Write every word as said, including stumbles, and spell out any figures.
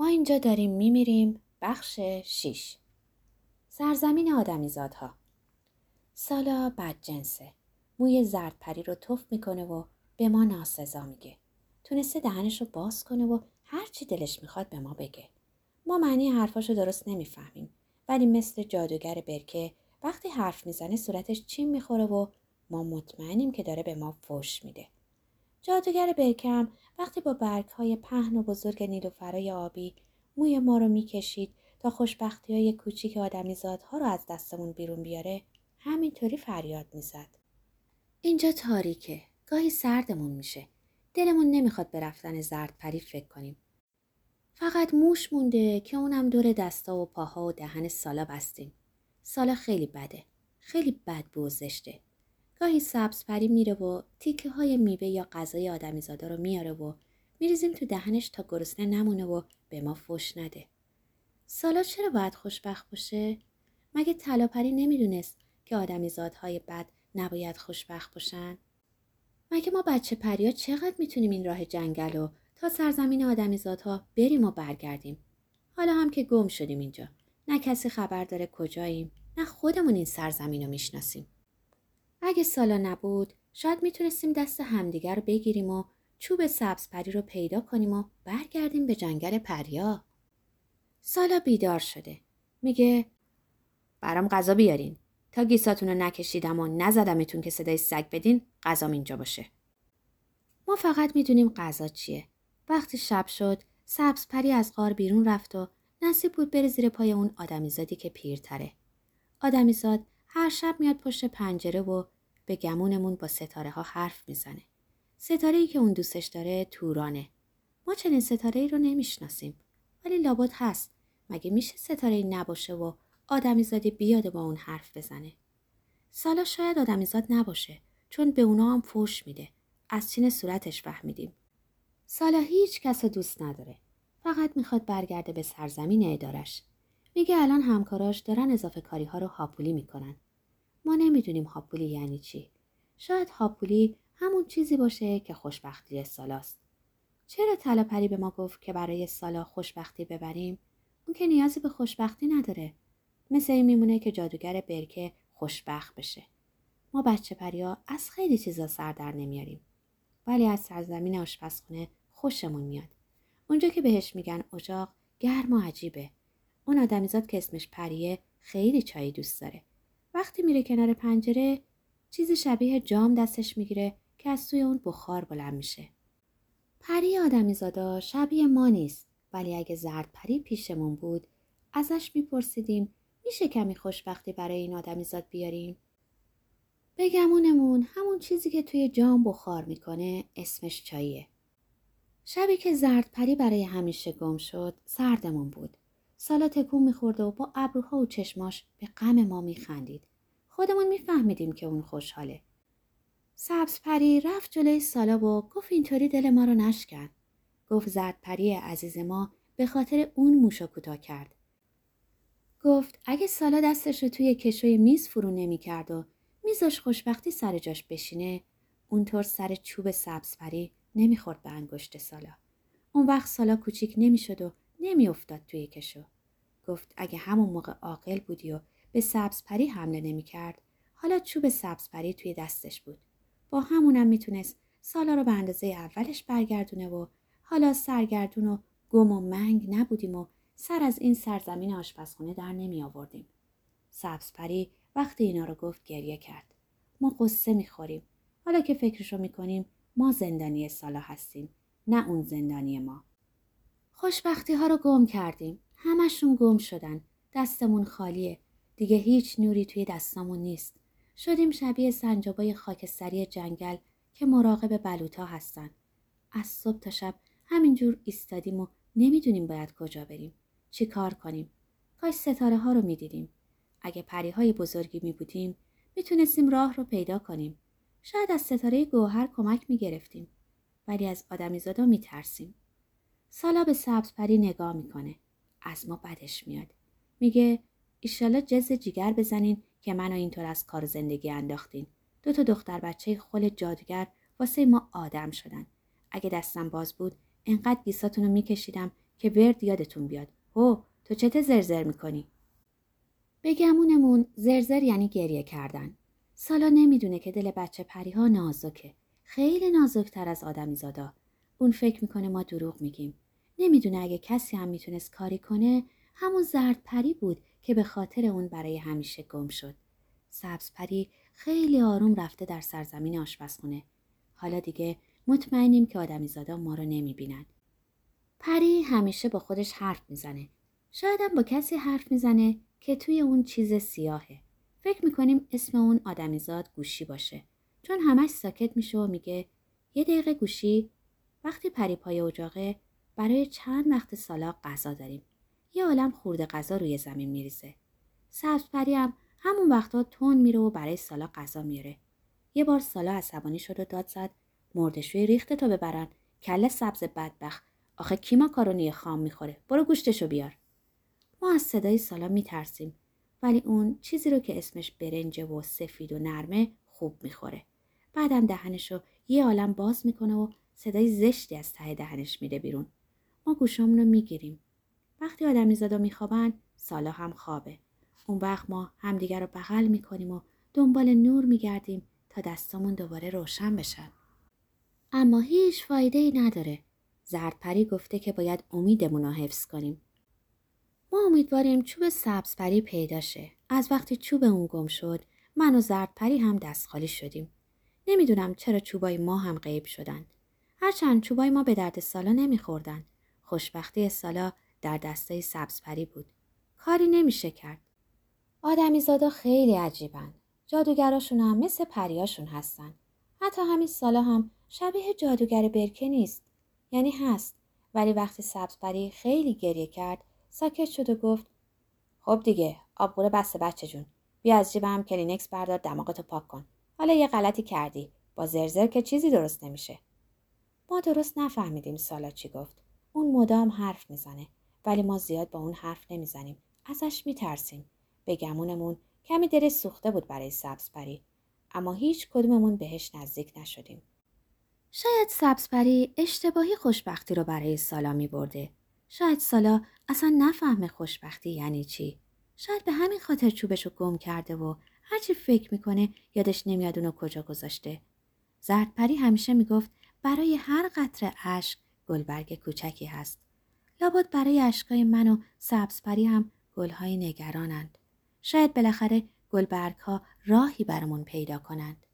ما اینجا داریم میمیریم. بخش شش. سرزمین آدمیزادها. سالا بدجنسه. موی زردپری رو تف میکنه و به ما ناسزا میگه. تونسته دهنش رو باز کنه و هر چی دلش میخواد به ما بگه. ما معنی حرفاشو درست نمیفهمیم. ولی مثل جادوگر برکه وقتی حرف میزنه صورتش چین میخوره و ما مطمئنیم که داره به ما فوش میده. جادوگر برکه هم وقتی با برگ‌های پهن و بزرگ نیلوفرای آبی موی ما رو میکشید تا خوشبختیای کوچیک آدمیزادها رو از دستمون بیرون بیاره، همینطوری فریاد میزد. اینجا تاریکه، گاهی سردمون میشه. دلمون نمیخواد به رفتن زردپری فکر کنیم. فقط موش مونده که اونم دور دستا و پاها و دهن سالا بستیم. سالا خیلی بده، خیلی بد بوزشته. گاهی سبزپری میره و تیکه های میوه یا غذای آدمیزادا رو میاره و میریزیم تو دهنش تا گرسنه نمونه و به ما فوش نده. سالا چرا باید خوشبخت باشه؟ مگه طلاپری نمیدونست که آدمیزادهای بد نباید خوشبخت باشن؟ مگه ما بچه پریا چقدر میتونیم این راه جنگل رو تا سرزمین آدمیزادها بریم و برگردیم؟ حالا هم که گم شدیم اینجا، نه کسی خبر داره کجاییم، نه خودمون این سرزمین رو میشناسیم. اگه سالا نبود، شاید میتونستیم دست همدیگر رو بگیریم و چوب سبزپری رو پیدا کنیم و برگردیم به جنگل پریا. سالا بیدار شده. میگه برام غذا بیارین. تا گیساتون رو نکشیدم و نزدمتون که صدای سگ بدین، غذام اینجا باشه. ما فقط میدونیم غذا چیه. وقتی شب شد، سبزپری از غار بیرون رفت و نصیب بود بره زیر پای اون آدمیزادی که پیرتره. آدمیزاد هر شب میاد پشت پنجره و به گمونمون با ستاره ها حرف میزنه. ستاره‌ای که اون دوستش داره تورانه. ما چنین ستاره‌ای رو نمیشناسیم، ولی لابد هست. مگه میشه ستاره‌ای نباشه و آدمیزادی بیاد با اون حرف بزنه؟ سالا شاید آدمیزاد نباشه، چون به اونا هم فوش میده. از چین صورتش فهمیدیم. سالا هیچ کس رو دوست نداره. فقط میخواد برگرده به سرزمین ادارش. میگه الان همکاراش دارن اضافه کاری ها رو هاپولی میکنن. ما نمیدونیم هاپولی یعنی چی. شاید هاپولی همون چیزی باشه که خوشبختی سالاست. چرا طلاپری به ما گفت که برای سالا خوشبختی ببریم؟ اون که نیازی به خوشبختی نداره. مثل این میمونه که جادوگر برکه خوشبخت بشه. ما بچه پریا از خیلی چیزا سر در نمیاریم، ولی از سرزمین آشپزخونه خوشمون میاد. اونجا که بهش میگن اجاق، گرم و عجیبه. اون آدمیزاد که اسمش پریه خیلی چای دوست داره. وقتی میره کنار پنجره، چیز شبیه جام دستش میگیره که از توی اون بخار بلند میشه. پری آدمیزادا شبیه ما نیست، ولی اگه زردپری پیشمون بود، ازش میپرسیدیم میشه کمی خوشبختی برای این آدمیزاد بیاریم؟ به گمونمون همون چیزی که توی جام بخار میکنه اسمش چاییه. شبی که زردپری برای همیشه گم شد، سردمون بود. سالا تکون میخورد و با ابروها و چشماش به غم ما میخندید. خودمون میفهمیدیم که اون خوشحاله. سبزپری رفت جلوی سالا و گفت اینطوری دل ما رو نشکن. گفت زردپری عزیز ما به خاطر اون موشو کوتاه کرد. گفت اگه سالا دستش رو توی کشوی میز فرو نمی‌کرد و میزش خوشبختی سر جاش بشینه، اونطور سر چوب سبزپری نمیخورد به انگشت سالا. اون وقت سالا کوچیک نمیشد و نمیافتاد توی کشو. گفت اگه همون موقع عاقل بودی و به سبزپری حمله نمی‌کرد، حالا چوب سبزپری توی دستش بود. با همونم میتونست سالا رو به اندازه اولش برگردونه و حالا سرگردون و گم و منگ نبودیم و سر از این سرزمین آشپزخونه در نمی آوردیم. سبزپری وقتی اینا رو گفت گریه کرد. ما قصه میخوریم. حالا که فکرشو میکنیم ما زندانی سالا هستیم، نه اون زندانی ما. خوشبختی ها رو گم کردیم. همشون گم شدن. دستمون خالیه. دیگه هیچ نوری توی دستمون نیست. شدیم شبیه سنجابای خاکستری جنگل که مراقب بلوط‌ها هستن. از صبح تا شب همینجور ایستادیم و نمیدونیم باید کجا بریم، چی کار کنیم. کاش ستاره ها رو میدیدیم. اگه پری های بزرگی میبودیم میتونستیم راه رو پیدا کنیم. شاید از ستاره گوهر کمک میگرفتیم. ولی از آدمیزادا میترسیم. سالا به سبزپری نگاه میکنه. از ما بدش میاد. میگه ایشالا جز جیگر بزنین که منو اینطور از کار زندگی انداختین. دو تا دختر بچه خل جادوگر واسه ما آدم شدن. اگه دستم باز بود، انقدر گیساتونو میکشیدم که برد یادتون بیاد. او تو چته زرزر میکنی؟ به گمونمون زرزر یعنی گریه کردن. سالا نمیدونه که دل بچه پریها نازکه. خیلی نازکتر از آدمیزادا. اون فکر میکنه ما دروغ میگیم. نمیدونه اگه کسی هم میتونست کاری کنه همون زرد پری بود که به خاطر اون برای همیشه گم شد. سبز پری خیلی آروم رفته در سرزمین آشپزخونه. حالا دیگه مطمئنیم که آدمیزادا ما رو نمیبینن. پری همیشه با خودش حرف میزنه. شاید هم با کسی حرف میزنه که توی اون چیز سیاهه. فکر میکنیم اسم اون آدمیزاد گوشی باشه. چون همش ساکت میشه و میگه یه دقیقه گوشی. وقتی پری پای اجاقه برای چند وقت سالا غذا داریم. یه عالم خورده غذا روی زمین میریزه. سبز پری هم همون وقتا تند میره و برای سالا غذا میاره. یه بار سالا عصبانی شد و داد زد مردشوی ریخته تا ببرن. کله سبز بدبخت. آخه کی ماکارونی خام میخوره؟ برو گوشتشو بیار. ما از صدای سالا میترسیم ولی اون چیزی رو که اسمش برنج و سفید و نرمه خوب میخوره. بعدم دهنشو یه عالم باز میکنه و صدای زشتی از ته دهنش میده بیرون. ما گوشامونو میگیریم. وقتی آدمیزادا میخوابن سالا هم خوابه. اون وقت ما همدیگر رو بغل میکنیم و دنبال نور میگردیم تا دستامون دوباره روشن بشن. اما هیچ فایده ای نداره. زردپری گفته که باید امیدمون رو حفظ کنیم. ما امیدواریم چوب سبزپری پیدا شه. از وقتی چوب اون گم شد من و زردپری هم دست خالی شدیم. نمیدونم چرا چوبای ما هم غیب شدن. هرچند چوبای ما به درد سالا نمیخوردن. خوشبختی سالا در دستای سبزپری بود. کاری نمیشه کرد. آدمیزادا خیلی عجیبن. جادوگراشون هم مثل پریاشون هستن. حتی همین سالا هم شبیه جادوگر برکه نیست. یعنی هست. ولی وقتی سبزپری خیلی گریه کرد ساکت شد و گفت خب دیگه آبغوره بسته بچه جون. بیا از جیبم کلینکس بردار دماغتو پاک کن. حالا یه غلطی کردی. با زرزر که چیزی درست نمیشه. ما درست نفهمیدیم سالا چی گفت. اون مدام حرف میزنه ولی ما زیاد با اون حرف نمیزنیم. ازش میترسیم. به گمونمون کمی دل سوخته بود برای سبزپری. اما هیچ کدوممون بهش نزدیک نشدیم. شاید سبزپری اشتباهی خوشبختی رو برای سالا میبرده. شاید سالا اصلا نفهمه خوشبختی یعنی چی. شاید به همین خاطر چوبشو گم کرده و هرچی فکر میکنه یادش نمیاد اونو کجا گذاشته. زردپری همیشه میگفت برای هر قطره اشک گلبرگ کوچکی هست. لابد برای اشکای من و سبزپری هم گلهای نگرانند. شاید بالاخره گلبرگ‌ها راهی برامون پیدا کنند.